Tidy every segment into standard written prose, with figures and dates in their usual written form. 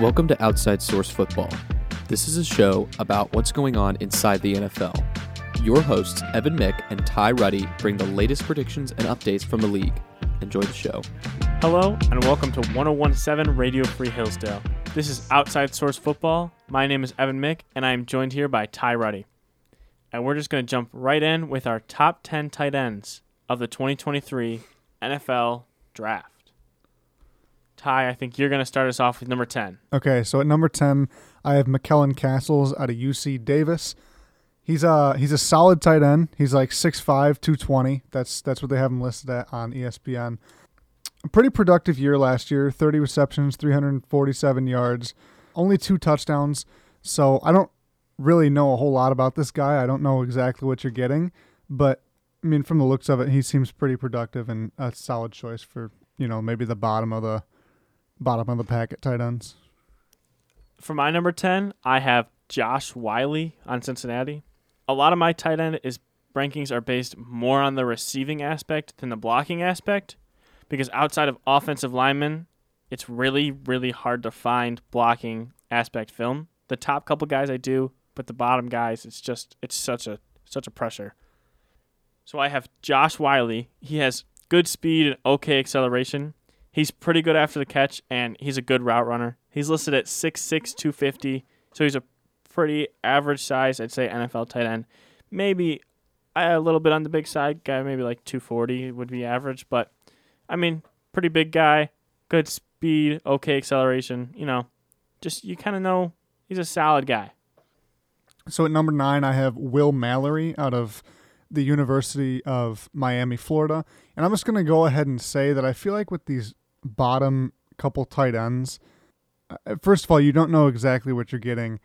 Welcome to Outside Source Football. This is a show about what's going on inside the NFL. Your hosts, Evan Mick and Ty Ruddy, bring the latest predictions and updates from the league. Enjoy the show. Hello, and welcome to 101.7 Radio Free Hillsdale. This is Outside Source Football. My name is Evan Mick, and I am joined here by Ty Ruddy. And we're just going to jump right in with our top 10 tight ends of the 2023 NFL Draft. Ty, I think you're going to start us off with number 10. Okay, so at number 10, I have McKellen Castles out of UC Davis. He's a solid tight end. He's like 6'5", 220. That's what they have him listed at on ESPN. A pretty productive year last year, 30 receptions, 347 yards, only 2 touchdowns. So I don't really know a whole lot about this guy. I don't know exactly what you're getting, but I mean, from the looks of it, he seems pretty productive and a solid choice for, you know, maybe the bottom of the pack at tight ends. For my number 10, I have Josh Whyle on Cincinnati. A lot of my tight end rankings are based more on the receiving aspect than the blocking aspect, because outside of offensive linemen, it's really, really hard to find blocking aspect film. The top couple guys I do, but the bottom guys, it's such a pressure. So I have Josh Whyle. He has good speed and okay acceleration. He's pretty good after the catch, and he's a good route runner. He's listed at 6'6", 250, so he's a pretty average size, I'd say, NFL tight end. Maybe a little bit on the big side guy, maybe like 240 would be average, but, I mean, pretty big guy, good speed, okay acceleration, you know. Just, you kind of know he's a solid guy. So at number 9, I have Will Mallory out of the University of Miami, Florida. And I'm just going to go ahead and say that I feel like with these bottom couple tight ends, first of all, you don't know exactly what you're getting.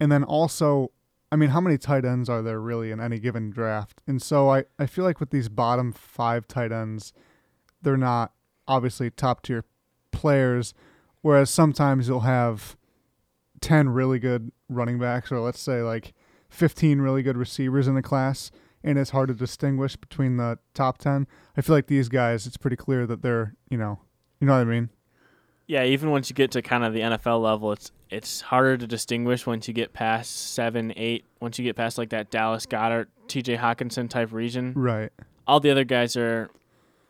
And then also, I mean, how many tight ends are there really in any given draft? And so I feel like with these bottom 5 tight ends, they're not obviously top tier players, whereas sometimes you'll have 10 really good running backs, or let's say like 15 really good receivers in the class, and it's hard to distinguish between the top 10. I feel like these guys, it's pretty clear that they're, you know what I mean? Yeah, even once you get to kind of the NFL level, it's harder to distinguish once you get past 7, 8, once you get past like that Dallas Goedert, TJ Hawkinson type region. Right. All the other guys are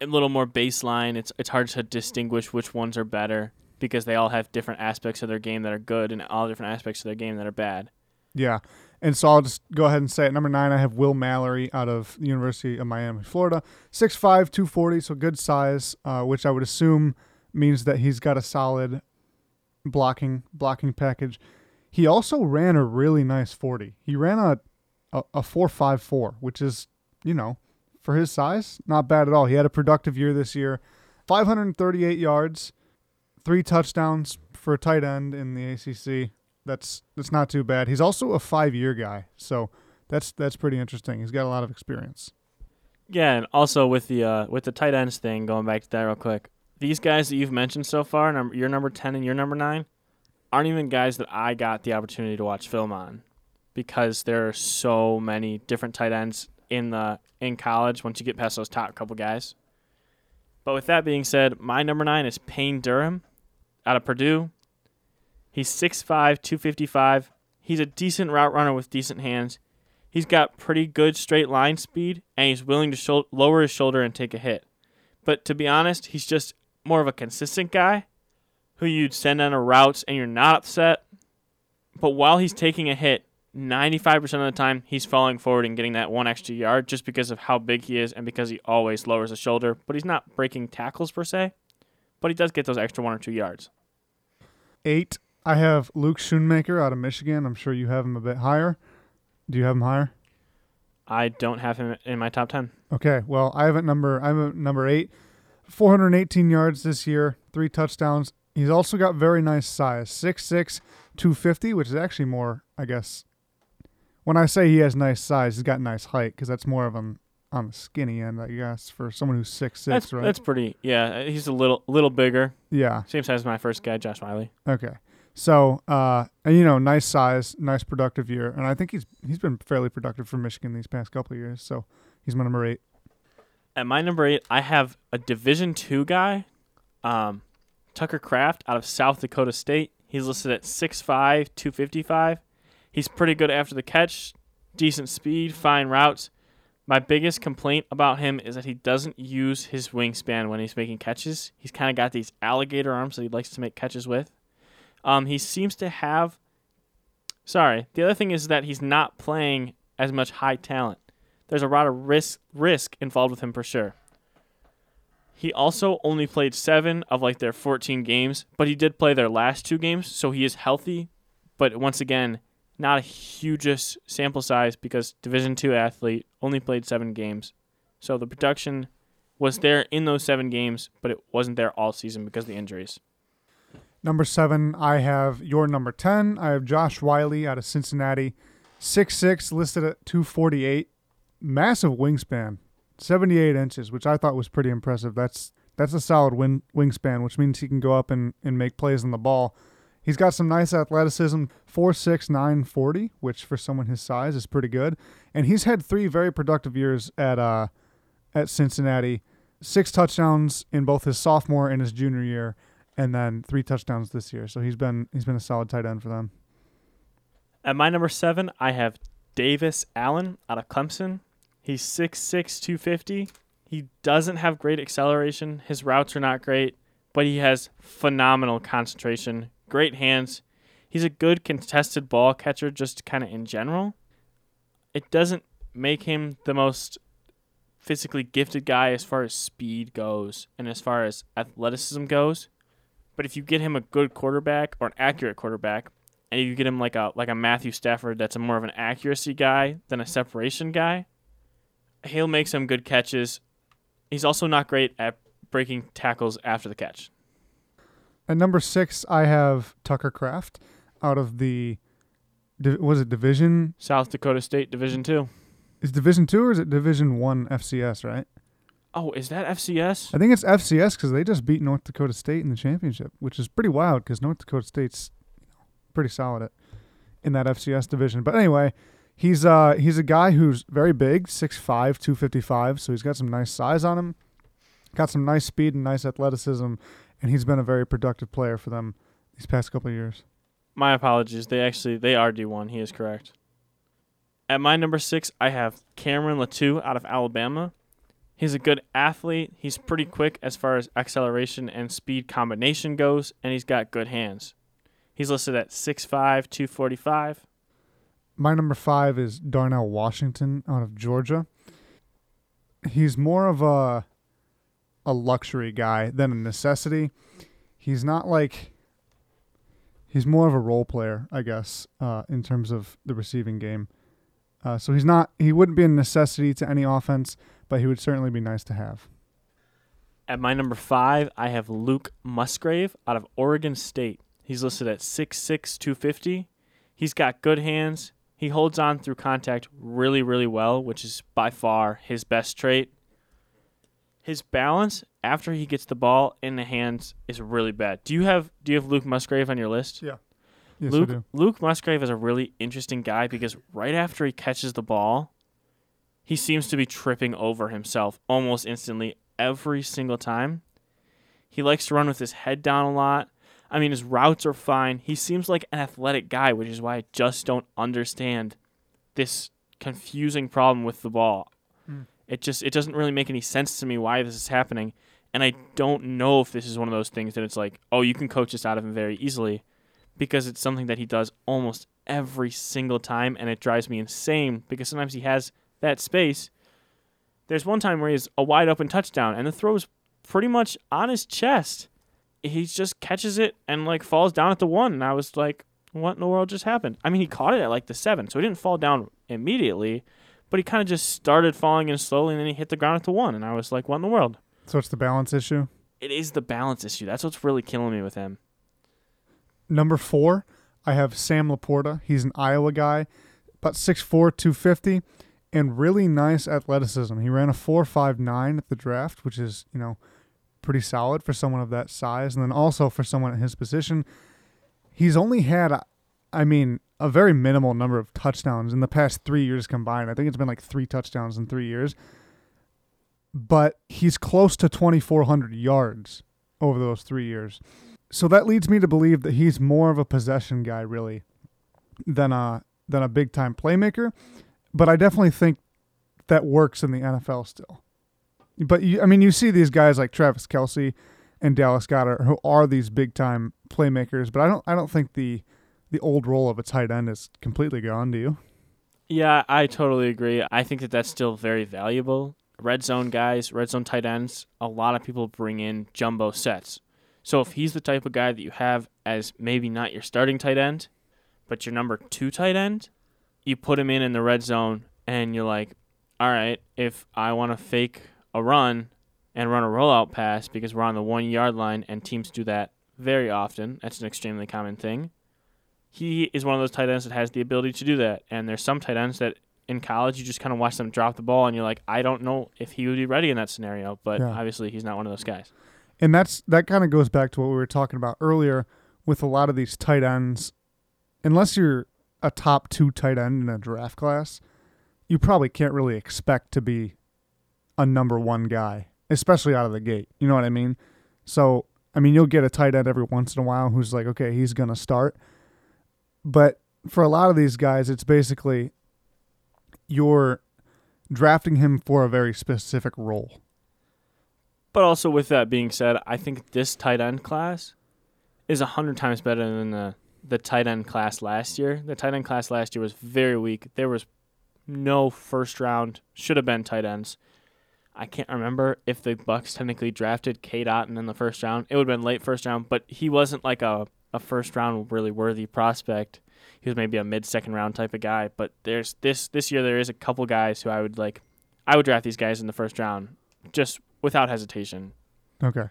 a little more baseline. It's hard to distinguish which ones are better because they all have different aspects of their game that are good and all different aspects of their game that are bad. Yeah. And so I'll just go ahead and say at number 9, I have Will Mallory out of the University of Miami, Florida. 6'5", 240, so good size, which I would assume means that he's got a solid blocking package. He also ran a really nice 40. He ran a 4.54, which is, for his size, not bad at all. He had a productive year this year. 538 yards, 3 touchdowns for a tight end in the ACC. That's not too bad. He's also a 5-year guy, so that's pretty interesting. He's got a lot of experience. Yeah, and also with the tight ends thing, going back to that real quick, these guys that you've mentioned so far, your number 10 and your number 9, aren't even guys that I got the opportunity to watch film on, because there are so many different tight ends in college once you get past those top couple guys. But with that being said, my number 9 is Payne Durham out of Purdue. He's 6'5", 255. He's a decent route runner with decent hands. He's got pretty good straight line speed, and he's willing to lower his shoulder and take a hit. But to be honest, he's just more of a consistent guy who you'd send on a routes and you're not upset. But while he's taking a hit, 95% of the time he's falling forward and getting that one extra yard just because of how big he is and because he always lowers his shoulder. But he's not breaking tackles per se, but he does get those extra 1 or 2 yards. 8. I have Luke Schoonmaker out of Michigan. I'm sure you have him a bit higher. Do you have him higher? I don't have him in my top 10. Okay. Well, I have at number 8. 418 yards this year, 3 touchdowns. He's also got very nice size, 6'6", 250, which is actually more, I guess. When I say he has nice size, he's got nice height, because that's more of him on the skinny end, I guess, for someone who's 6'6", right? That's pretty, yeah. He's a little bigger. Yeah. Same size as my first guy, Josh Whyle. Okay. So, nice size, nice productive year. And I think he's been fairly productive for Michigan these past couple of years. So he's my number 8. At my number 8, I have a Division II guy, Tucker Kraft out of South Dakota State. He's listed at 6'5", 255. He's pretty good after the catch, decent speed, fine routes. My biggest complaint about him is that he doesn't use his wingspan when he's making catches. He's kind of got these alligator arms that he likes to make catches with. He seems to have... The other thing is that he's not playing as much high talent. There's a lot of risk involved with him for sure. He also only played 7 of like their 14 games, but he did play their last 2 games, so he is healthy. But once again, not a hugest sample size because Division II athlete only played 7 games. So the production was there in those 7 games, but it wasn't there all season because of the injuries. Number 7, I have your number 10. I have Josh Whyle out of Cincinnati, 6'6", listed at 248. Massive wingspan, 78 inches, which I thought was pretty impressive. That's a solid wingspan, which means he can go up and make plays on the ball. He's got some nice athleticism, 4'6", 940, which for someone his size is pretty good. And he's had 3 very productive years at Cincinnati, 6 touchdowns in both his sophomore and his junior year, and then 3 touchdowns this year. So he's been a solid tight end for them. At my number 7, I have Davis Allen out of Clemson. He's 6'6", 250. He doesn't have great acceleration. His routes are not great, but he has phenomenal concentration, great hands. He's a good contested ball catcher just kind of in general. It doesn't make him the most physically gifted guy as far as speed goes and as far as athleticism goes, but if you get him a good quarterback or an accurate quarterback, and you get him like a Matthew Stafford that's more of an accuracy guy than a separation guy, he'll make some good catches. He's also not great at breaking tackles after the catch. At number 6, I have Tucker Kraft out of the, was it Division? South Dakota State, Division 2. Is Division 2 or is it Division 1 FCS, right? Oh, is that FCS? I think it's FCS because they just beat North Dakota State in the championship, which is pretty wild because North Dakota State's pretty solid in that FCS division. But anyway, he's a guy who's very big, 6'5", 255, so he's got some nice size on him, got some nice speed and nice athleticism, and he's been a very productive player for them these past couple of years. My apologies. They are D1. He is correct. At my number 6, I have Cameron Latou out of Alabama. He's a good athlete. He's pretty quick as far as acceleration and speed combination goes, and he's got good hands. He's listed at 6'5", 245. My number 5 is Darnell Washington out of Georgia. He's more of a luxury guy than a necessity. He's more of a role player, I guess, in terms of the receiving game. So he wouldn't be a necessity to any offense, but he would certainly be nice to have. At my number 5, I have Luke Musgrave out of Oregon State. He's listed at 6'6", 250. He's got good hands. He holds on through contact really, really well, which is by far his best trait. His balance after he gets the ball in the hands is really bad. Do you have Luke Musgrave on your list? Yeah. Yes, I do. Luke Musgrave is a really interesting guy because right after he catches the ball, he seems to be tripping over himself almost instantly every single time. He likes to run with his head down a lot. I mean, his routes are fine. He seems like an athletic guy, which is why I just don't understand this confusing problem with the ball. Mm. It doesn't really make any sense to me why this is happening, and I don't know if this is one of those things that it's like, oh, you can coach this out of him very easily because it's something that he does almost every single time, and it drives me insane because sometimes he has that space. There's one time where he has a wide-open touchdown, and the throw is pretty much on his chest. He just catches it and falls down at the 1, and I was like, what in the world just happened? I mean, he caught it at the 7, so he didn't fall down immediately, but he kind of just started falling in slowly, and then he hit the ground at the 1, and I was like, what in the world? So it's the balance issue? It is the balance issue. That's what's really killing me with him. Number 4, I have Sam Laporta. He's an Iowa guy, about 6'4", 250, and really nice athleticism. He ran a 4.59 at the draft, which is, pretty solid for someone of that size, and then also for someone at his position. He's only had, a very minimal number of touchdowns in the past 3 years combined. I think it's been 3 touchdowns in 3 years. But he's close to 2,400 yards over those 3 years. So that leads me to believe that he's more of a possession guy, really, than a big-time playmaker. But I definitely think that works in the NFL still. But, you see these guys like Travis Kelsey and Dallas Goedert, who are these big-time playmakers, but I don't think the old role of a tight end is completely gone, do you? Yeah, I totally agree. I think that's still very valuable. Red zone guys, red zone tight ends, a lot of people bring in jumbo sets. So if he's the type of guy that you have as maybe not your starting tight end, but your number two tight end, you put him in the red zone, and you're like, all right, if I want to fake a run and run a rollout pass because we're on the 1 yard line and teams do that very often, that's an extremely common thing, he is one of those tight ends that has the ability to do that. And there's some tight ends that in college you just kind of watch them drop the ball and you're like, I don't know if he would be ready in that scenario, but obviously he's not one of those guys. And that kind of goes back to what we were talking about earlier with a lot of these tight ends. Unless you're a top two tight end in a draft class, you probably can't really expect to be a number one guy, especially out of the gate. You know what I mean? So, you'll get a tight end every once in a while who's like, okay, he's going to start. But for a lot of these guys, it's basically you're drafting him for a very specific role. But also with that being said, I think this tight end class is 100 times better than the tight end class last year. The tight end class last year was very weak. There was no first round, should have been tight ends. I can't remember if the Bucs technically drafted Cade Otton in the first round. It would have been late first round, but he wasn't like a first round really worthy prospect. He was maybe a mid-second round type of guy. But there's this year there is a couple guys who I would draft these guys in the first round just without hesitation. Okay.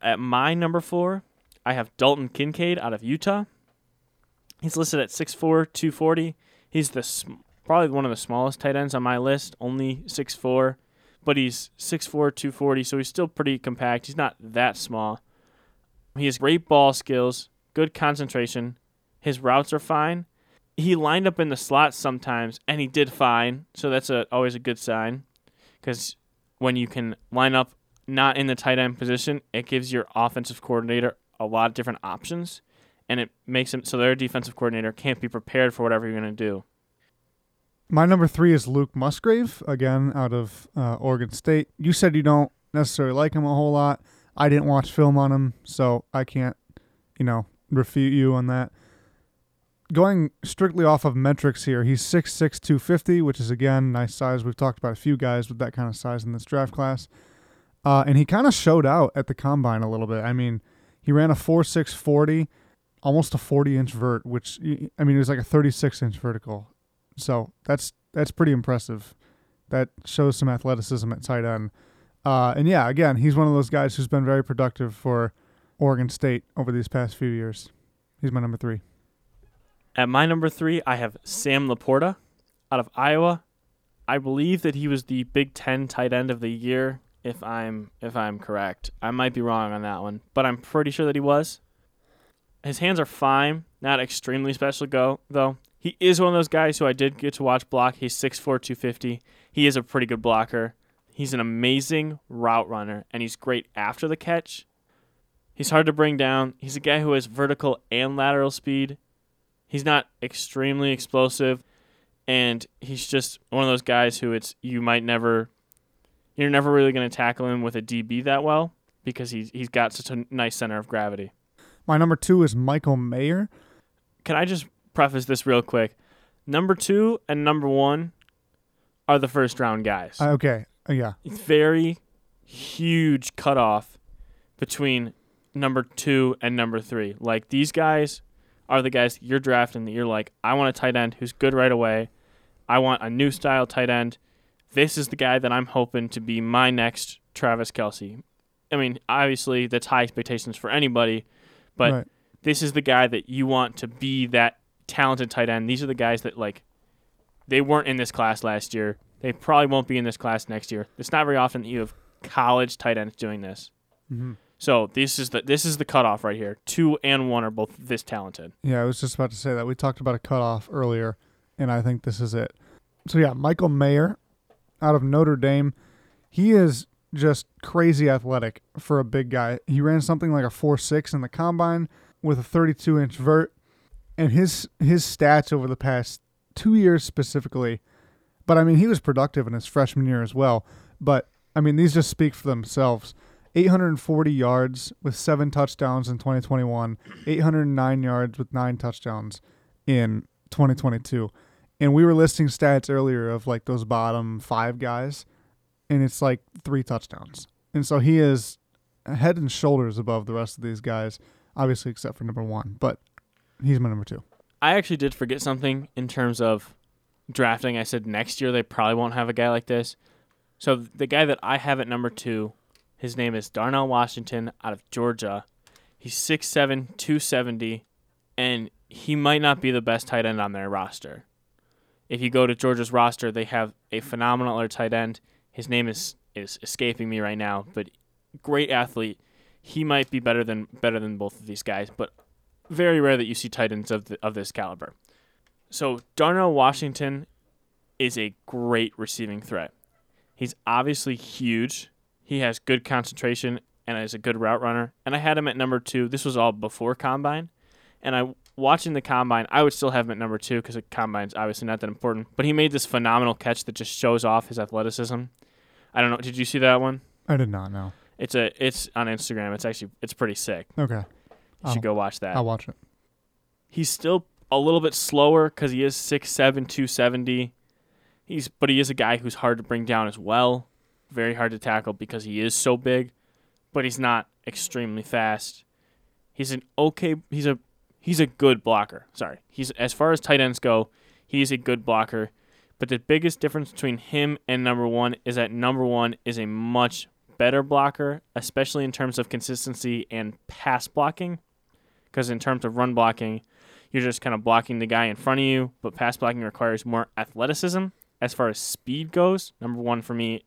At my number 4, I have Dalton Kincaid out of Utah. He's listed at 6'4", 240. He's probably one of the smallest tight ends on my list, only 6'4", but he's 6'4", 240, so he's still pretty compact. He's not that small. He has great ball skills, good concentration. His routes are fine. He lined up in the slot sometimes, and he did fine, so that's always a good sign because when you can line up not in the tight end position, it gives your offensive coordinator a lot of different options, and it makes them so their defensive coordinator can't be prepared for whatever you're going to do. My number 3 is Luke Musgrave, again, out of Oregon State. You said you don't necessarily like him a whole lot. I didn't watch film on him, so I can't, refute you on that. Going strictly off of metrics here, he's 6'6", 250, which is, again, nice size. We've talked about a few guys with that kind of size in this draft class. And he kind of showed out at the combine a little bit. He ran a 4.6 40, almost a 40-inch vert, which, it was like a 36-inch vertical. So that's pretty impressive. That shows some athleticism at tight end. Again, he's one of those guys who's been very productive for Oregon State over these past few years. He's my number 3. At my number 3, I have Sam Laporta out of Iowa. I believe that he was the Big Ten tight end of the year. If I'm correct, I might be wrong on that one, but I'm pretty sure that he was. His hands are fine, not extremely special though. He is one of those guys who I did get to watch block. He's 6'4", 250. He is a pretty good blocker. He's an amazing route runner, and he's great after the catch. He's hard to bring down. He's a guy who has vertical and lateral speed. He's not extremely explosive, and he's just one of those guys who you're never really going to tackle him with a DB that well because he's got such a nice center of gravity. My number 2 is Michael Mayer. Can I just preface this real quick? Number 2 and number 1 are the first-round guys. Okay, yeah. It's very huge cutoff between number 2 and number 3. Like, these guys are the guys that you're drafting that you're like, I want a tight end who's good right away. I want a new style tight end. This is the guy that I'm hoping to be my next Travis Kelsey. Obviously, that's high expectations for anybody, but right. This is the guy that you want to be that talented tight end. These are the guys that, they weren't in this class last year. They probably won't be in this class next year. It's not very often that you have college tight ends doing this. Mm-hmm. So this is the cutoff right here. 2 and 1 are both this talented. Yeah, I was just about to say that. We talked about a cutoff earlier, and I think this is it. So, yeah, Michael Mayer out of Notre Dame. He is just crazy athletic for a big guy. He ran something like a 4.6 in the combine with a 32-inch vert. And his stats over the past 2 years specifically, but, I mean, he was productive in his freshman year as well. But, I mean, these just speak for themselves. 840 yards with 7 touchdowns in 2021, 809 yards with 9 touchdowns in 2022. And we were listing stats earlier of, like, those bottom 5 guys, and it's, like, 3 touchdowns. And so he is head and shoulders above the rest of these guys, obviously except for number 1, but he's my number 2. I actually did forget something in terms of drafting. I said next year they probably won't have a guy like this. So the guy that I have at number 2, his name is Darnell Washington out of Georgia. He's 6'7", 270, and he might not be the best tight end on their roster. If you go to Georgia's roster, they have a phenomenal tight end. His name is escaping me right now, but great athlete. He might be better than both of these guys, but very rare that you see tight ends of this caliber. So Darnell Washington is a great receiving threat. He's obviously huge. He has good concentration and is a good route runner. And I had him at number 2. This was all before Combine. And watching the Combine, I would still have him at number 2 because the Combine's obviously not that important. But he made this phenomenal catch that just shows off his athleticism. I don't know. Did you see that one? I did not know. It's on Instagram. It's pretty sick. Okay. You should go watch that. I'll watch it. He's still a little bit slower because he is 6'7", 270. But he is a guy who's hard to bring down as well. Very hard to tackle because he is so big, but he's not extremely fast. He's a good blocker. Sorry. He's, as far as tight ends go, he's a good blocker. But the biggest difference between him and number 1 is that number 1 is a much better blocker, especially in terms of consistency and pass blocking. Because in terms of run blocking, you're just kind of blocking the guy in front of you, but pass blocking requires more athleticism. As far as speed goes, number 1 for me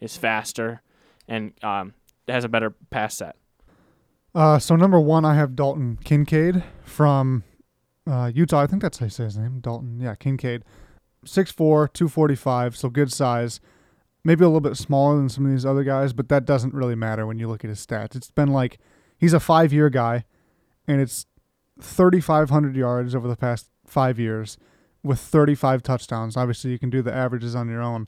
is faster and has a better pass set. So number 1, I have Dalton Kincaid from Utah. I think that's how you say his name, Dalton. Yeah, Kincaid. 6'4", 245, so good size. Maybe a little bit smaller than some of these other guys, but that doesn't really matter when you look at his stats. It's been like he's a 5-year guy, and it's 3,500 yards over the past 5 years with 35 touchdowns. Obviously, you can do the averages on your own.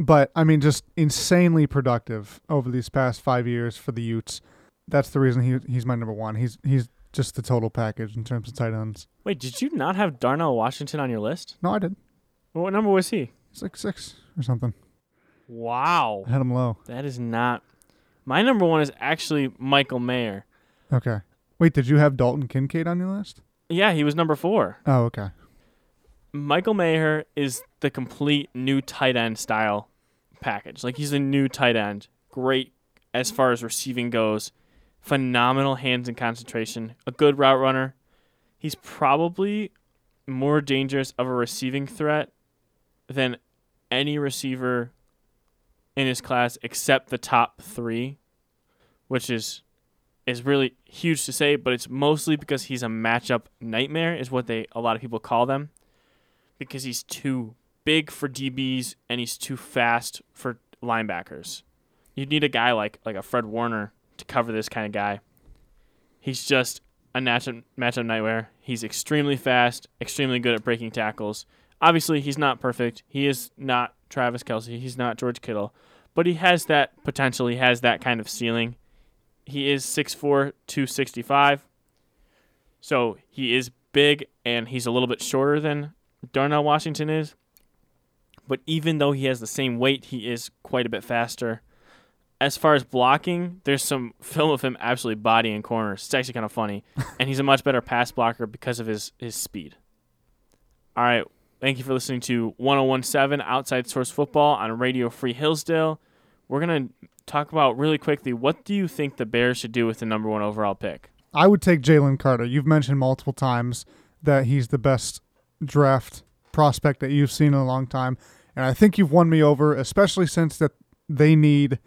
But, I mean, just insanely productive over these past 5 years for the Utes. That's the reason he's my number 1. He's just the total package in terms of tight ends. Wait, did you not have Darnell Washington on your list? No, I did. Well, what number was he? It's like 6 or something. Wow. I had him low. That is not. My number 1 is actually Michael Mayer. Okay. Wait, did you have Dalton Kincaid on your list? Yeah, he was number 4. Oh, okay. Michael Mayer is the complete new tight end style package. Like, he's a new tight end. Great as far as receiving goes. Phenomenal hands and concentration. A good route runner. He's probably more dangerous of a receiving threat than any receiver in his class except the top 3, which is really huge to say, but it's mostly because he's a matchup nightmare is what a lot of people call them. Because he's too big for DBs and he's too fast for linebackers. You'd need a guy like a Fred Warner to cover this kind of guy. He's just a matchup nightmare. He's extremely fast, extremely good at breaking tackles. Obviously, he's not perfect. He is not Travis Kelsey. He's not George Kittle. But he has that potential. He has that kind of ceiling. He is 6'4", 265. So he is big and he's a little bit shorter than Darnell Washington is, but even though he has the same weight, he is quite a bit faster. As far as blocking, there's some film of him absolutely bodying corners. It's actually kind of funny, and he's a much better pass blocker because of his speed. All right, thank you for listening to 101.7 Outside Source Football on Radio Free Hillsdale. We're going to talk about really quickly, what do you think the Bears should do with the number 1 overall pick? I would take Jalen Carter. You've mentioned multiple times that he's the best draft prospect that you've seen in a long time, and I think you've won me over, especially since that they need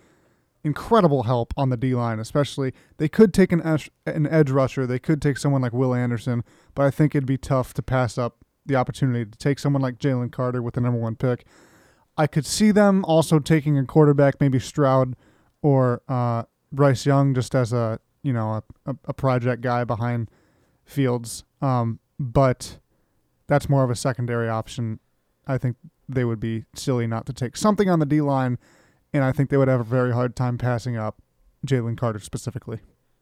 incredible help on the D-line. Especially, they could take an edge rusher, they could take someone like Will Anderson, but I think it'd be tough to pass up the opportunity to take someone like Jalen Carter with the number 1 pick. I could see them also taking a quarterback, maybe Stroud or Bryce Young, just as a project guy behind Fields. But that's more of a secondary option. I think they would be silly not to take something on the D-line, and I think they would have a very hard time passing up Jalen Carter specifically.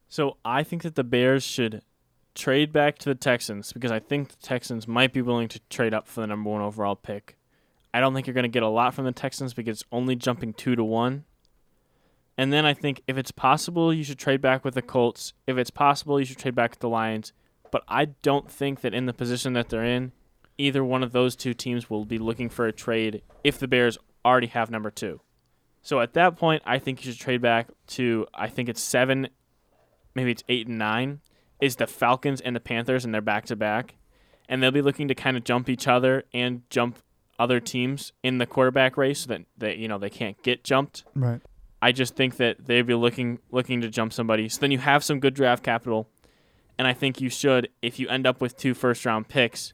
So I think that the Bears should trade back to the Texans, because I think the Texans might be willing to trade up for the number one overall pick. I don't think you're going to get a lot from the Texans because it's only jumping 2-1. And then I think if it's possible, you should trade back with the Colts. If it's possible, you should trade back with the Lions. But I don't think that in the position that they're in, either one of those two teams will be looking for a trade if the Bears already have number two. So at that point, I think you should trade back to, I think it's 7, maybe it's 8 and 9, is the Falcons and the Panthers, and they're back-to-back. And they'll be looking to kind of jump each other and jump other teams in the quarterback race so that they can't get jumped. Right. I just think that they'd be looking to jump somebody. So then you have some good draft capital, and I think you should, if you end up with 2 first-round picks,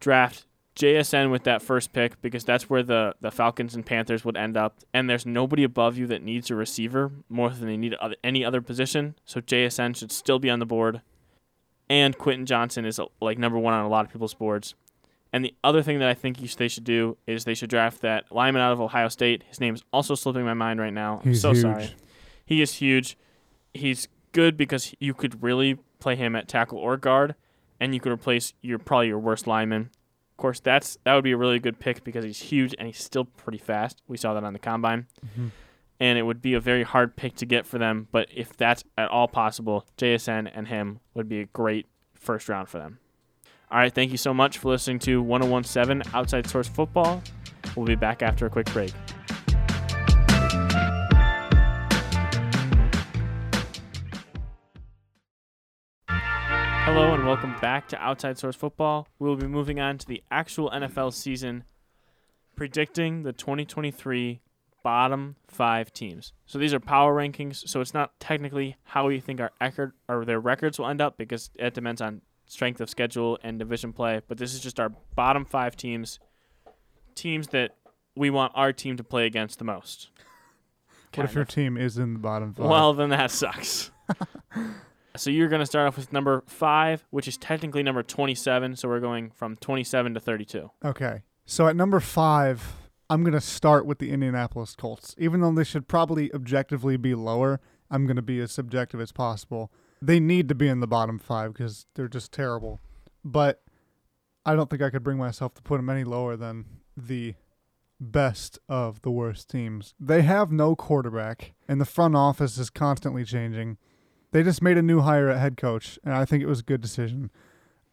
draft JSN with that first pick, because that's where the Falcons and Panthers would end up, and there's nobody above you that needs a receiver more than they need any other position, so JSN should still be on the board. And Quentin Johnson is like number one on a lot of people's boards. And the other thing that I think they should do is they should draft that lineman out of Ohio State. His name is also slipping my mind right now. He's I'm so huge. Sorry. He is huge. He's good because you could really play him at tackle or guard, and you could replace probably your worst lineman. Of course, that would be a really good pick because he's huge and he's still pretty fast. We saw that on the combine. Mm-hmm. And it would be a very hard pick to get for them. But if that's at all possible, JSN and him would be a great first round for them. All right, thank you so much for listening to 101.7 Outside Source Football. We'll be back after a quick break. Hello and welcome back to Outside Source Football. We'll be moving on to the actual NFL season, predicting the 2023 bottom 5 teams. So these are power rankings, so it's not technically how we think our record or their records will end up, because it depends on strength of schedule and division play. But this is just our bottom 5 teams that we want our team to play against the most. What if your team is in the bottom 5? Well, then that sucks. So you're going to start off with number 5, which is technically number 27, so we're going from 27 to 32. Okay. So at number 5, I'm going to start with the Indianapolis Colts. Even though they should probably objectively be lower, I'm going to be as subjective as possible. They need to be in the bottom 5 because they're just terrible. But I don't think I could bring myself to put them any lower than the best of the worst teams. They have no quarterback, and the front office is constantly changing. They just made a new hire at head coach, and I think it was a good decision.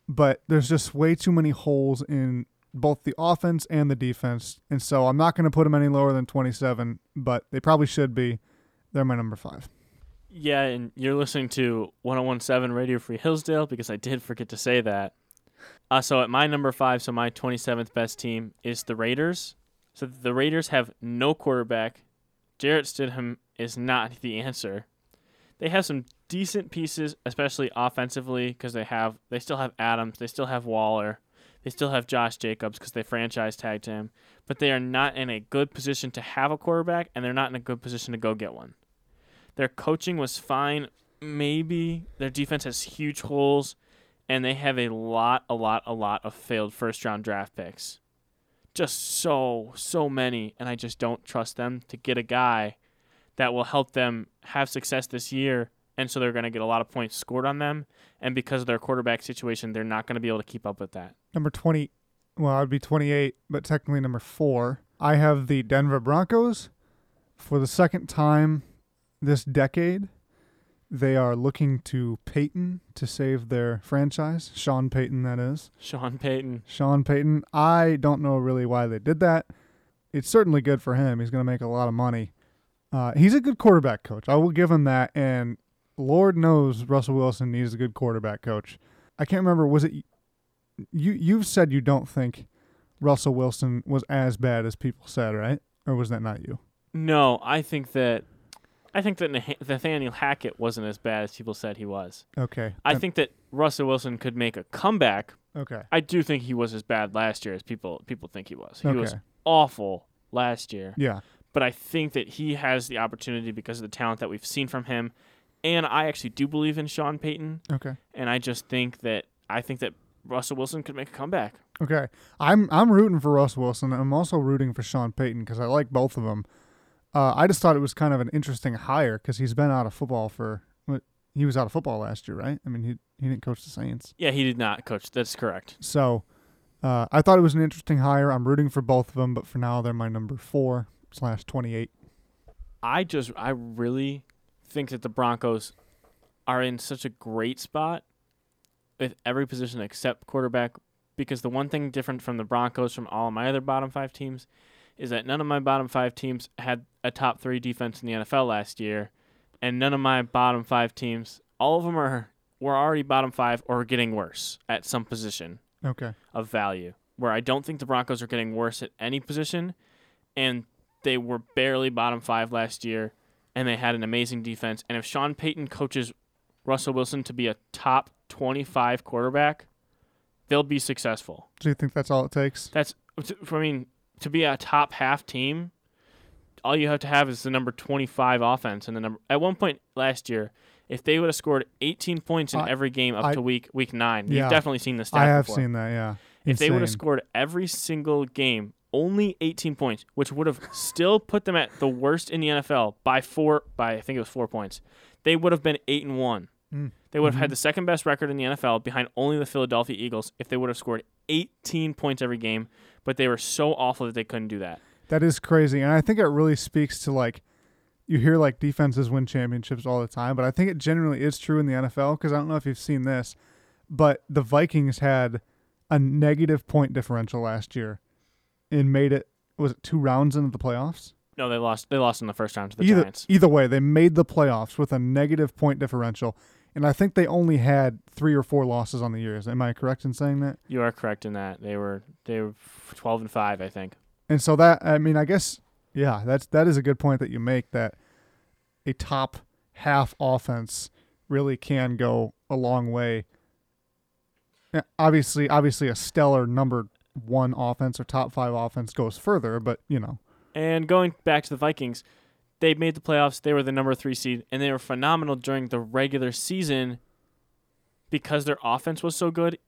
But there's just way too many holes in both the offense and the defense, and so I'm not going to put them any lower than 27, but they probably should be. They're my number 5. Yeah, and you're listening to 101.7 Radio Free Hillsdale, because I did forget to say that. So at my number 5, so my 27th best team is the Raiders. So the Raiders have no quarterback. Jarrett Stidham is not the answer. They have some decent pieces, especially offensively, because they still have Adams, they still have Waller, they still have Josh Jacobs because they franchise tagged him. But they are not in a good position to have a quarterback, and they're not in a good position to go get one. Their coaching was fine, maybe. Their defense has huge holes, and they have a lot of failed first-round draft picks. Just so many, and I just don't trust them to get a guy that will help them have success this year, and so they're going to get a lot of points scored on them, and because of their quarterback situation, they're not going to be able to keep up with that. Number 20, well, I'd be 28, but technically number 4. I have the Denver Broncos. For the second time this decade, they are looking to Payton to save their franchise. Sean Payton, that is. Sean Payton. I don't know really why they did that. It's certainly good for him. He's going to make a lot of money. He's a good quarterback coach. I will give him that, and Lord knows Russell Wilson needs a good quarterback coach. I can't remember, was it you've said you don't think Russell Wilson was as bad as people said, right? Or was that not you? No, I think that Nathaniel Hackett wasn't as bad as people said he was. Okay. I think that Russell Wilson could make a comeback. Okay. I do think he was as bad last year as people think he was. He was awful last year. Yeah. But I think that he has the opportunity because of the talent that we've seen from him. And I actually do believe in Sean Payton. Okay. And I just think that Russell Wilson could make a comeback. Okay. I'm rooting for Russell Wilson. I'm also rooting for Sean Payton because I like both of them. I just thought it was kind of an interesting hire because he's been out of football for – he was out of football last year, right? I mean, he didn't coach the Saints. Yeah, he did not coach. That's correct. So I thought it was an interesting hire. I'm rooting for both of them, but for now they're my number 4/28. I really think that the Broncos are in such a great spot with every position except quarterback, because the one thing different from the Broncos from all my other bottom five teams is that none of my bottom five teams had a top three defense in the NFL last year, and none of my bottom five teams, all of them were already bottom five or getting worse at some position of value, where I don't think the Broncos are getting worse at any position, and they were barely bottom five last year, and they had an amazing defense. And if Sean Payton coaches Russell Wilson to be a top 25 quarterback, they'll be successful. Do you think that's all it takes? To be a top half team, all you have to have is the number 25 offense. And the number at one point last year, if they would have scored 18 points in every game up to week 9, yeah, you've definitely seen the stat before. I have seen that, yeah. If they would have scored every single game only 18 points, which would have still put them at the worst in the NFL by I think it was 4 points, they would have been 8-1. They would have had the second best record in the NFL behind only the Philadelphia Eagles if they would have scored 18 points every game, but they were so awful that they couldn't do that. That is crazy, and I think it really speaks to, like, you hear, like, defenses win championships all the time, but I think it generally is true in the NFL, because I don't know if you've seen this, but the Vikings had a negative point differential last year and made it, was it 2 rounds into the playoffs? No, they lost in the first round to the Giants. Either way, they made the playoffs with a negative point differential, and I think they only had 3 or 4 losses on the year. Am I correct in saying that? You are correct in that. They were 12-5, I think. And so that, I mean, I guess, yeah, that is a good point that you make, that a top half offense really can go a long way. Obviously a stellar number 1 offense or top 5 offense goes further, but, you know. And going back to the Vikings, they made the playoffs. They were the number 3 seed, and they were phenomenal during the regular season because their offense was so good,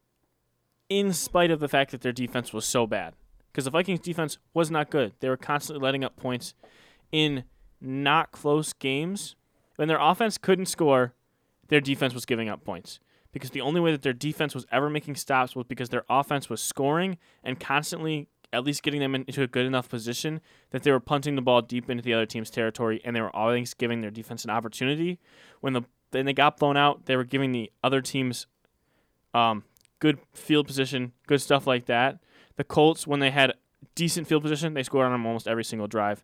in spite of the fact that their defense was so bad. Because the Vikings' defense was not good. They were constantly letting up points in not close games. When their offense couldn't score, their defense was giving up points. Because the only way that their defense was ever making stops was because their offense was scoring and constantly at least getting them into a good enough position that they were punting the ball deep into the other team's territory, and they were always giving their defense an opportunity. When they got blown out, they were giving the other teams good field position, good stuff like that. The Colts, when they had decent field position, they scored on them almost every single drive.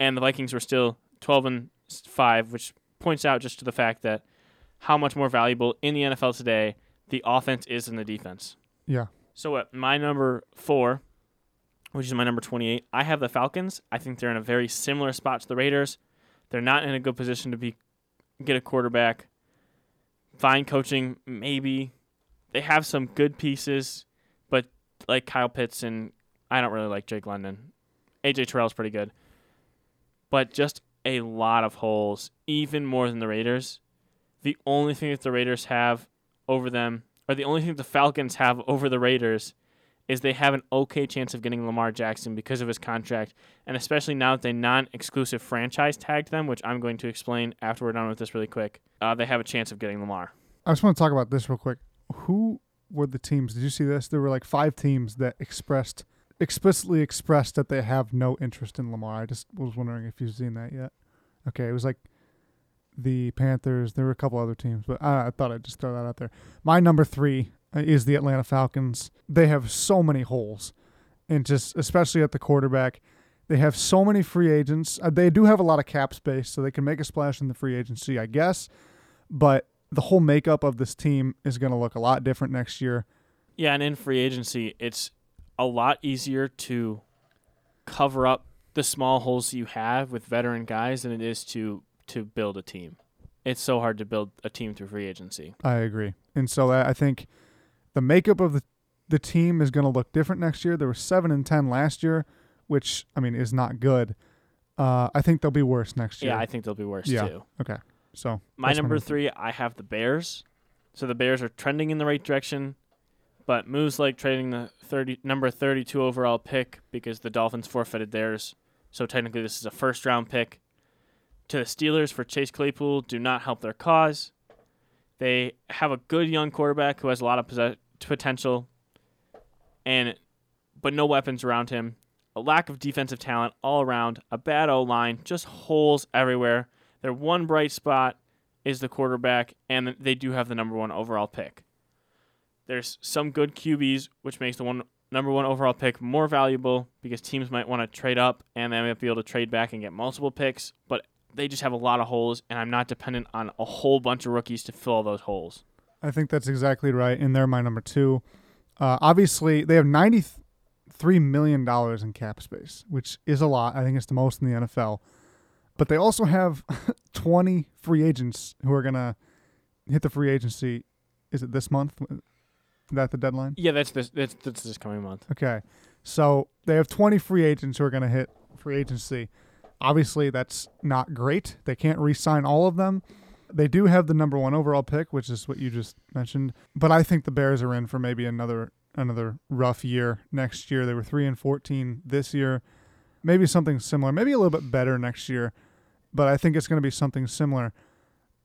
And the Vikings were still 12-5, which points out just to the fact that how much more valuable in the NFL today the offense is than the defense. Yeah. So at my number 4... which is my number 28. I have the Falcons. I think they're in a very similar spot to the Raiders. They're not in a good position to get a quarterback. Fine coaching, maybe. They have some good pieces, but like Kyle Pitts, and I don't really like Jake London. AJ Terrell's pretty good. But just a lot of holes, even more than the Raiders. The only thing that the Raiders have over them, or the only thing that the Falcons have over the Raiders, is they have an okay chance of getting Lamar Jackson because of his contract, and especially now that they non-exclusive franchise tagged them, which I'm going to explain after we're done with this really quick. They have a chance of getting Lamar. I just want to talk about this real quick. Who were the teams? Did you see this? There were like 5 teams that explicitly expressed that they have no interest in Lamar. I just was wondering if you've seen that yet. Okay, it was like the Panthers. There were a couple other teams, but I thought I'd just throw that out there. My number 3 is the Atlanta Falcons. They have so many holes, and just especially at the quarterback. They have so many free agents. They do have a lot of cap space, so they can make a splash in the free agency, I guess. But the whole makeup of this team is going to look a lot different next year. Yeah, and in free agency, it's a lot easier to cover up the small holes you have with veteran guys than it is to build a team. It's so hard to build a team through free agency. I agree. And so I think the makeup of the team is going to look different next year. There were 7-10 last year, which, I mean, is not good. I think they'll be worse next year. Yeah, I think they'll be worse too. Okay. So my number three, I have the Bears. So the Bears are trending in the right direction, but moves like trading the number 32 overall pick because the Dolphins forfeited theirs. So technically this is a first-round pick to the Steelers for Chase Claypool do not help their cause. They have a good young quarterback who has a lot of potential, but no weapons around him. A lack of defensive talent all around, a bad O-line, just holes everywhere. Their one bright spot is the quarterback, and they do have the number one overall pick. There's some good QBs, which makes the number one overall pick more valuable because teams might want to trade up, and they might be able to trade back and get multiple picks, but they just have a lot of holes, and I'm not dependent on a whole bunch of rookies to fill those holes. I think that's exactly right, and they're my number two. Obviously, they have $93 million in cap space, which is a lot. I think it's the most in the NFL. But they also have 20 free agents who are going to hit the free agency. Is it this month? Is that the deadline? Yeah, that's this coming month. Okay. So they have 20 free agents who are going to hit free agency. Obviously, that's not great. They can't re-sign all of them. They do have the number one overall pick, which is what you just mentioned. But I think the Bears are in for maybe another rough year next year. They were 3-14 this year. Maybe something similar. Maybe a little bit better next year. But I think it's going to be something similar.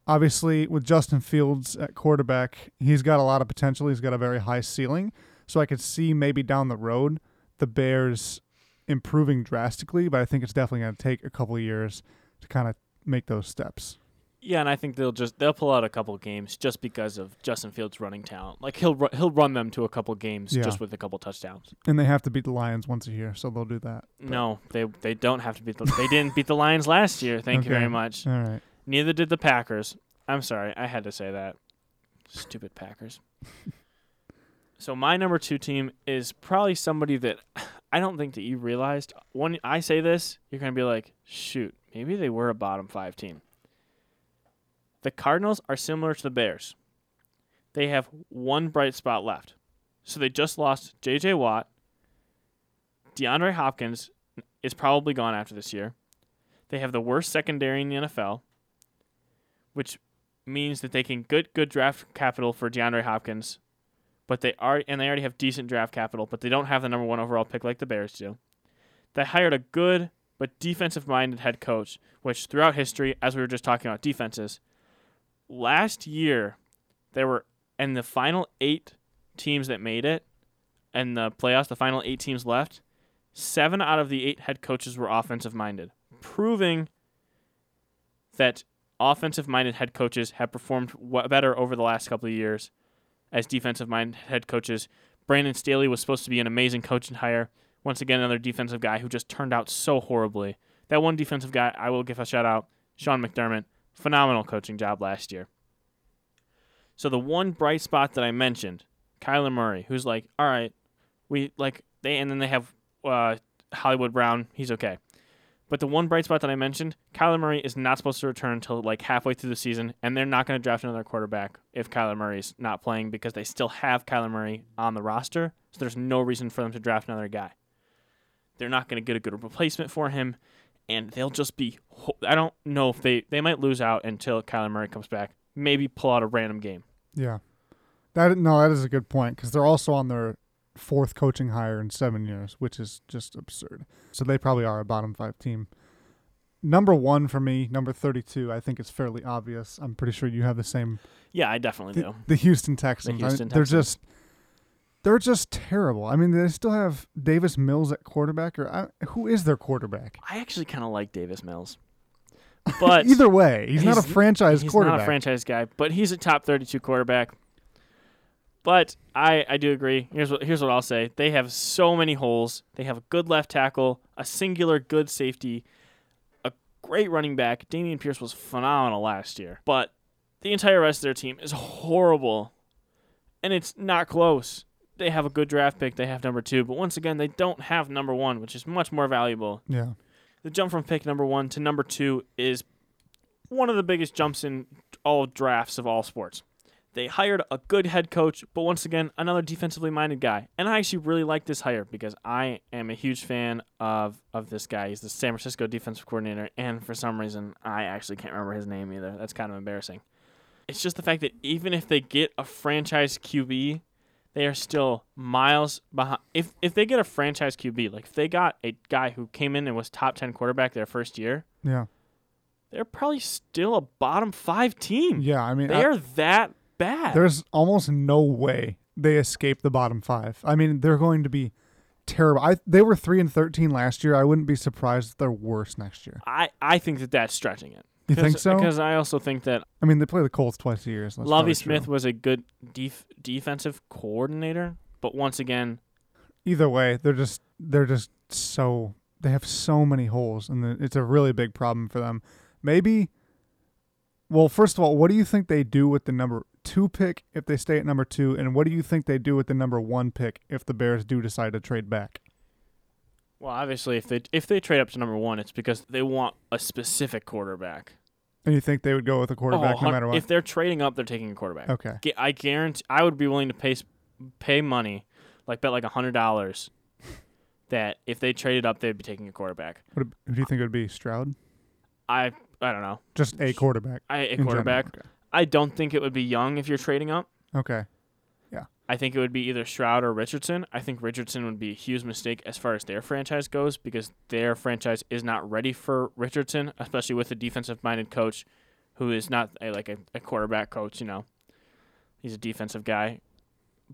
Obviously, with Justin Fields at quarterback, he's got a lot of potential. He's got a very high ceiling. So I could see maybe down the road the Bears improving drastically, but I think it's definitely going to take a couple of years to kind of make those steps. Yeah, and I think they'll pull out a couple of games just because of Justin Fields' running talent. Like he'll run them to a couple of games just with a couple of touchdowns. And they have to beat the Lions once a year, so they'll do that. But no, they don't have to beat they didn't beat the Lions last year. Thank you very much. All right. Neither did the Packers. I'm sorry, I had to say that. Stupid Packers. So my number two team is probably somebody that I don't think that you realized. When I say this, you're going to be like, shoot, maybe they were a bottom five team. The Cardinals are similar to the Bears. They have one bright spot left. So they just lost J.J. Watt. DeAndre Hopkins is probably gone after this year. They have the worst secondary in the NFL, which means that they can get good draft capital for DeAndre Hopkins. But they already have decent draft capital, but they don't have the number one overall pick like the Bears do. They hired a good but defensive-minded head coach, which throughout history, as we were just talking about defenses, last year they were in the final 8 teams that made it, and the playoffs, the final 8 teams left, 7 out of the 8 head coaches were offensive-minded, proving that offensive-minded head coaches have performed better over the last couple of years as defensive-minded head coaches. Brandon Staley was supposed to be an amazing coach and hire. Once again, another defensive guy who just turned out so horribly. That one defensive guy, I will give a shout-out, Sean McDermott. Phenomenal coaching job last year. So the one bright spot that I mentioned, Kyler Murray, who's like, all right, they have Hollywood Brown. He's okay. But the one bright spot that I mentioned, Kyler Murray is not supposed to return until like halfway through the season, and they're not going to draft another quarterback if Kyler Murray's not playing because they still have Kyler Murray on the roster, so there's no reason for them to draft another guy. They're not going to get a good replacement for him, and they'll just be – I don't know if they might lose out until Kyler Murray comes back, maybe pull out a random game. Yeah. That is a good point because they're also on their – 4th coaching hire in 7 years, which is just absurd. So they probably are a bottom 5 team. Number 1 for me, number 32, I think it's fairly obvious. I'm pretty sure you have the same. Yeah, I definitely do. The Houston Texans. They're just terrible. I mean, they still have Davis Mills at quarterback. Who is their quarterback? I actually kind of like Davis Mills. But either way, he's not a franchise quarterback. He's not a franchise guy, but he's a top 32 quarterback. But I do agree. Here's what I'll say. They have so many holes. They have a good left tackle, a singular good safety, a great running back. Dameon Pierce was phenomenal last year. But the entire rest of their team is horrible, and it's not close. They have a good draft pick. They have number 2. But once again, they don't have number 1, which is much more valuable. Yeah. The jump from pick number 1 to number 2 is one of the biggest jumps in all drafts of all sports. They hired a good head coach, but once again, another defensively minded guy. And I actually really like this hire because I am a huge fan of this guy. He's the San Francisco defensive coordinator, and for some reason, I actually can't remember his name either. That's kind of embarrassing. It's just the fact that even if they get a franchise QB, they are still miles behind. If they get a franchise QB, like if they got a guy who came in and was top 10 quarterback their first year, yeah, they're probably still a bottom 5 team. Yeah, I mean, they're that bad. There's almost no way they escape the bottom 5. I mean, they're going to be terrible. They were 3-13 last year. I wouldn't be surprised if they're worse next year. I think that's stretching it. You think so? Because I also think that... I mean, they play the Colts twice a year. So Lovie Smith was a good defensive coordinator, but once again... Either way, they're just so... They have so many holes, and it's a really big problem for them. Maybe... Well, first of all, what do you think they do with the number 2 pick if they stay at number 2, and what do you think they do with the number 1 pick if the Bears do decide to trade back? Well, obviously, if they trade up to number 1, it's because they want a specific quarterback. And you think they would go with a quarterback no matter what? If they're trading up, they're taking a quarterback. Okay. I guarantee I would be willing to pay money, like bet like $100, that if they traded up, they'd be taking a quarterback. Who do you think it would be? Stroud? I don't know. Just a quarterback. A quarterback. Okay. I don't think it would be Young if you're trading up. Okay. Yeah. I think it would be either Stroud or Richardson. I think Richardson would be a huge mistake as far as their franchise goes because their franchise is not ready for Richardson, especially with a defensive-minded coach who is not a quarterback coach, you know. He's a defensive guy.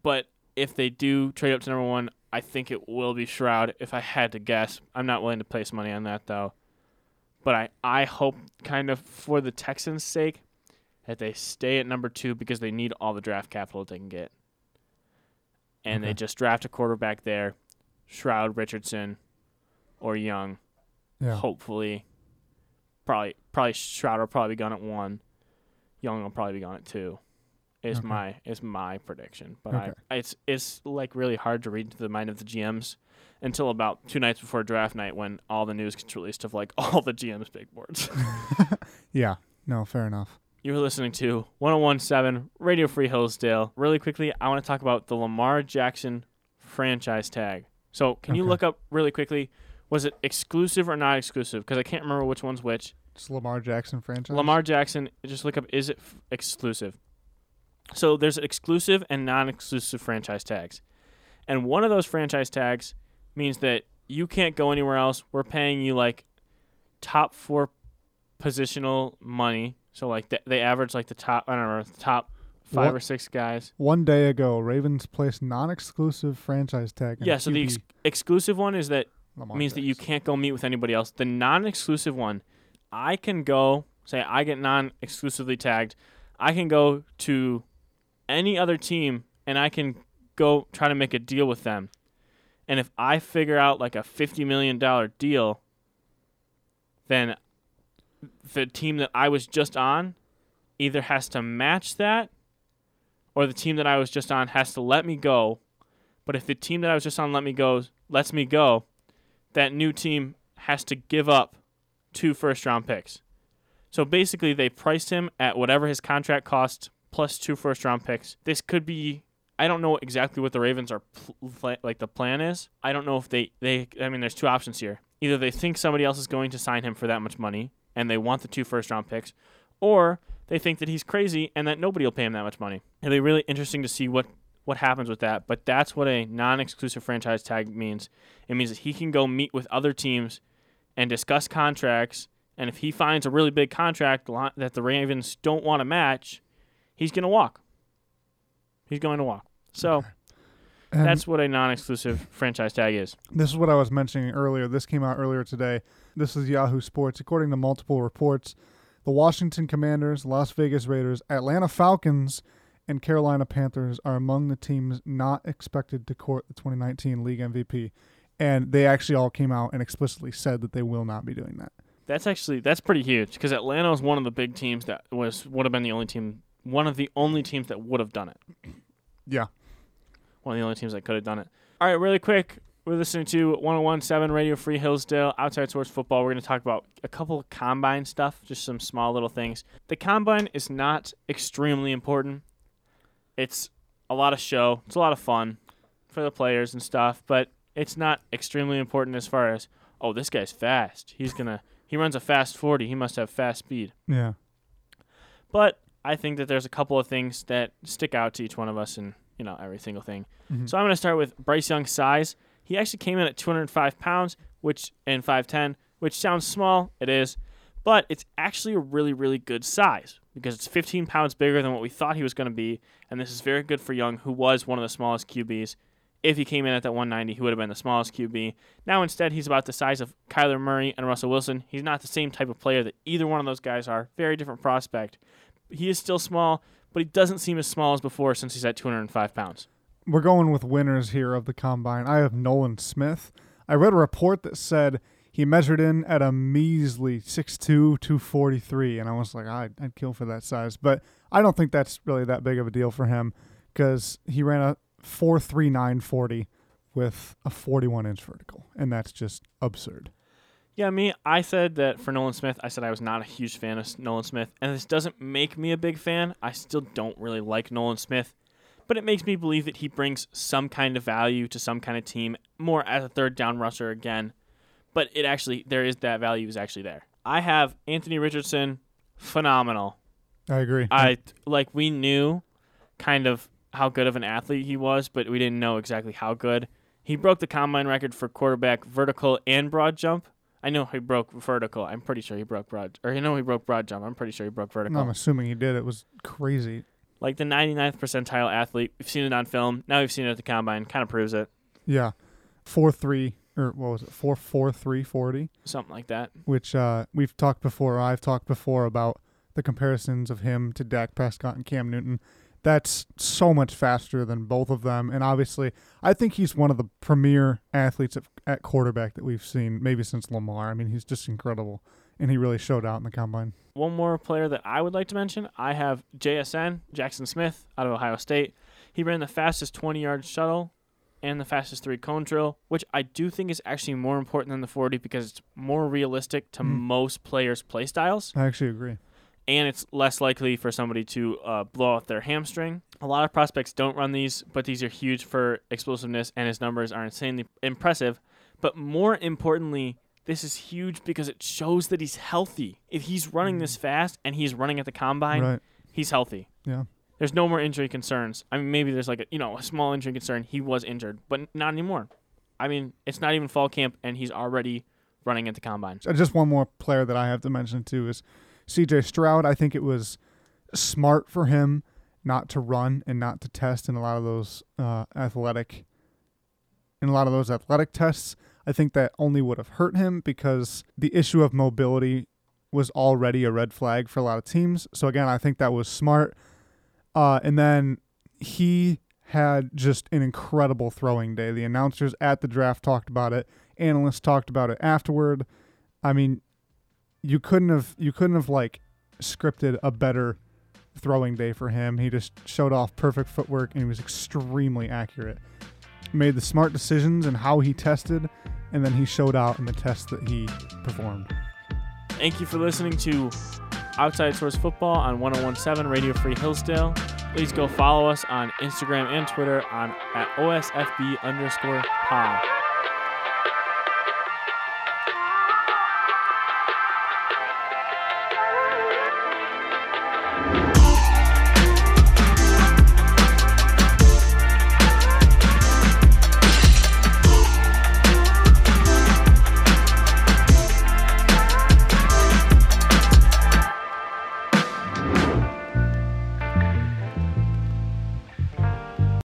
But if they do trade up to number 1, I think it will be Stroud if I had to guess. I'm not willing to place money on that, though. But I hope kind of for the Texans' sake that they stay at number 2 because they need all the draft capital they can get. And They just draft a quarterback there, Stroud, Richardson, or Young. Yeah. Hopefully. Probably Stroud will probably be gone at 1. Young will probably be gone at 2. Is my prediction. But okay. It's like really hard to read into the mind of the GMs until about 2 nights before draft night when all the news gets released of like all the GMs' big boards. Yeah. No, fair enough. You're listening to 101.7 Radio Free Hillsdale. Really quickly, I want to talk about the Lamar Jackson franchise tag. So can you look up really quickly, was it exclusive or not exclusive? Because I can't remember which one's which. It's Lamar Jackson franchise? Lamar Jackson, just look up, is it exclusive? So there's exclusive and non-exclusive franchise tags. And one of those franchise tags means that you can't go anywhere else. We're paying you like top 4 positional money. So like they average like the top, I don't know, the top 5 or 6 guys. One day ago, Ravens placed non-exclusive franchise tag. Yeah, so the exclusive one is that Lamar means Jackson. That you can't go meet with anybody else. The non-exclusive one, I can go, say I get non-exclusively tagged. I can go to any other team, and I can go try to make a deal with them. And if I figure out like a $50 million deal, then the team that I was just on either has to match that or the team that I was just on has to let me go. But if the team that I was just on lets me go, that new team has to give up 2 first-round picks. So basically they priced him at whatever his contract cost plus 2 first-round picks. This could be, I don't know exactly what the Ravens are the plan is. I don't know if they I mean, there's 2 options here. Either they think somebody else is going to sign him for that much money and they want the 2 first-round picks, or they think that he's crazy and that nobody will pay him that much money. It'll be really interesting to see what happens with that, but that's what a non-exclusive franchise tag means. It means that he can go meet with other teams and discuss contracts, and if he finds a really big contract that the Ravens don't want to match, he's going to walk. He's going to walk. So that's what a non-exclusive franchise tag is. This is what I was mentioning earlier. This came out earlier today. This is Yahoo Sports. According to multiple reports, the Washington Commanders, Las Vegas Raiders, Atlanta Falcons, and Carolina Panthers are among the teams not expected to court the 2019 league MVP. And they actually all came out and explicitly said that they will not be doing that. That's pretty huge because Atlanta was one of the big teams that would have been one of the only teams that would have done it. Yeah. One of the only teams that could have done it. All right, really quick, we're listening to 101.7 Radio Free Hillsdale, Outside Source Football. We're going to talk about a couple of combine stuff, just some small little things. The combine is not extremely important. It's a lot of show. It's a lot of fun for the players and stuff, but it's not extremely important as far as, oh, this guy's fast. He runs a fast 40. He must have fast speed. Yeah. But I think that there's a couple of things that stick out to each one of us and, you know, every single thing. Mm-hmm. So I'm going to start with Bryce Young's size. He actually came in at 205 pounds, which and 5'10", which sounds small. It is. But it's actually a really, really good size because it's 15 pounds bigger than what we thought he was going to be, and this is very good for Young, who was one of the smallest QBs. If he came in at that 190, he would have been the smallest QB. Now instead, he's about the size of Kyler Murray and Russell Wilson. He's not the same type of player that either one of those guys are. Very different prospect. He is still small, but he doesn't seem as small as before since he's at 205 pounds. We're going with winners here of the Combine. I have Nolan Smith. I read a report that said he measured in at a measly 6'2", 243, and I was like, I'd kill for that size. But I don't think that's really that big of a deal for him because he ran a 4.39 40 with a 41-inch vertical, and that's just absurd. Yeah, I said that for Nolan Smith, I said I was not a huge fan of Nolan Smith, and this doesn't make me a big fan. I still don't really like Nolan Smith, but it makes me believe that he brings some kind of value to some kind of team, more as a third-down rusher again. But it actually, there is that value is actually there. I have Anthony Richardson, phenomenal. I agree. We knew kind of how good of an athlete he was, but we didn't know exactly how good. He broke the combine record for quarterback vertical and broad jump. I know he broke vertical. I'm pretty sure he broke broad. Or he broke broad jump. I'm pretty sure he broke vertical. No, I'm assuming he did. It was crazy. Like the 99th percentile athlete. We've seen it on film. Now we've seen it at the combine. Kind of proves it. Yeah. 4.3. Or what was it, 4.43 40, something like that. Which we've talked before. I've talked before about the comparisons of him to Dak Prescott and Cam Newton. That's so much faster than both of them, and obviously, I think he's one of the premier athletes at quarterback that we've seen, maybe since Lamar. He's just incredible, and he really showed out in the combine. One more player that I would like to mention, I have JSN, Jackson Smith, out of Ohio State. He ran the fastest 20-yard shuttle and the fastest 3-cone drill, which I do think is actually more important than the 40 because it's more realistic to most players' play styles. I actually agree. And it's less likely for somebody to blow out their hamstring. A lot of prospects don't run these, but these are huge for explosiveness, and his numbers are insanely impressive. But more importantly, this is huge because it shows that he's healthy. If he's running this fast and he's running at the combine, right, he's healthy. Yeah. There's no more injury concerns. Maybe there's a small injury concern. He was injured, but not anymore. It's not even fall camp, and he's already running at the combine. Just one more player that I have to mention, too, is C.J. Stroud. I think it was smart for him not to run and not to test in a lot of those athletic tests. I think that only would have hurt him because the issue of mobility was already a red flag for a lot of teams. So, again, I think that was smart. And then he had just an incredible throwing day. The announcers at the draft talked about it. Analysts talked about it afterward. You couldn't have scripted a better throwing day for him. He just showed off perfect footwork, and he was extremely accurate. Made the smart decisions in how he tested, and then he showed out in the test that he performed. Thank you for listening to Outside Source Football on 101.7 Radio Free Hillsdale. Please go follow us on Instagram and Twitter at OSFB_pod.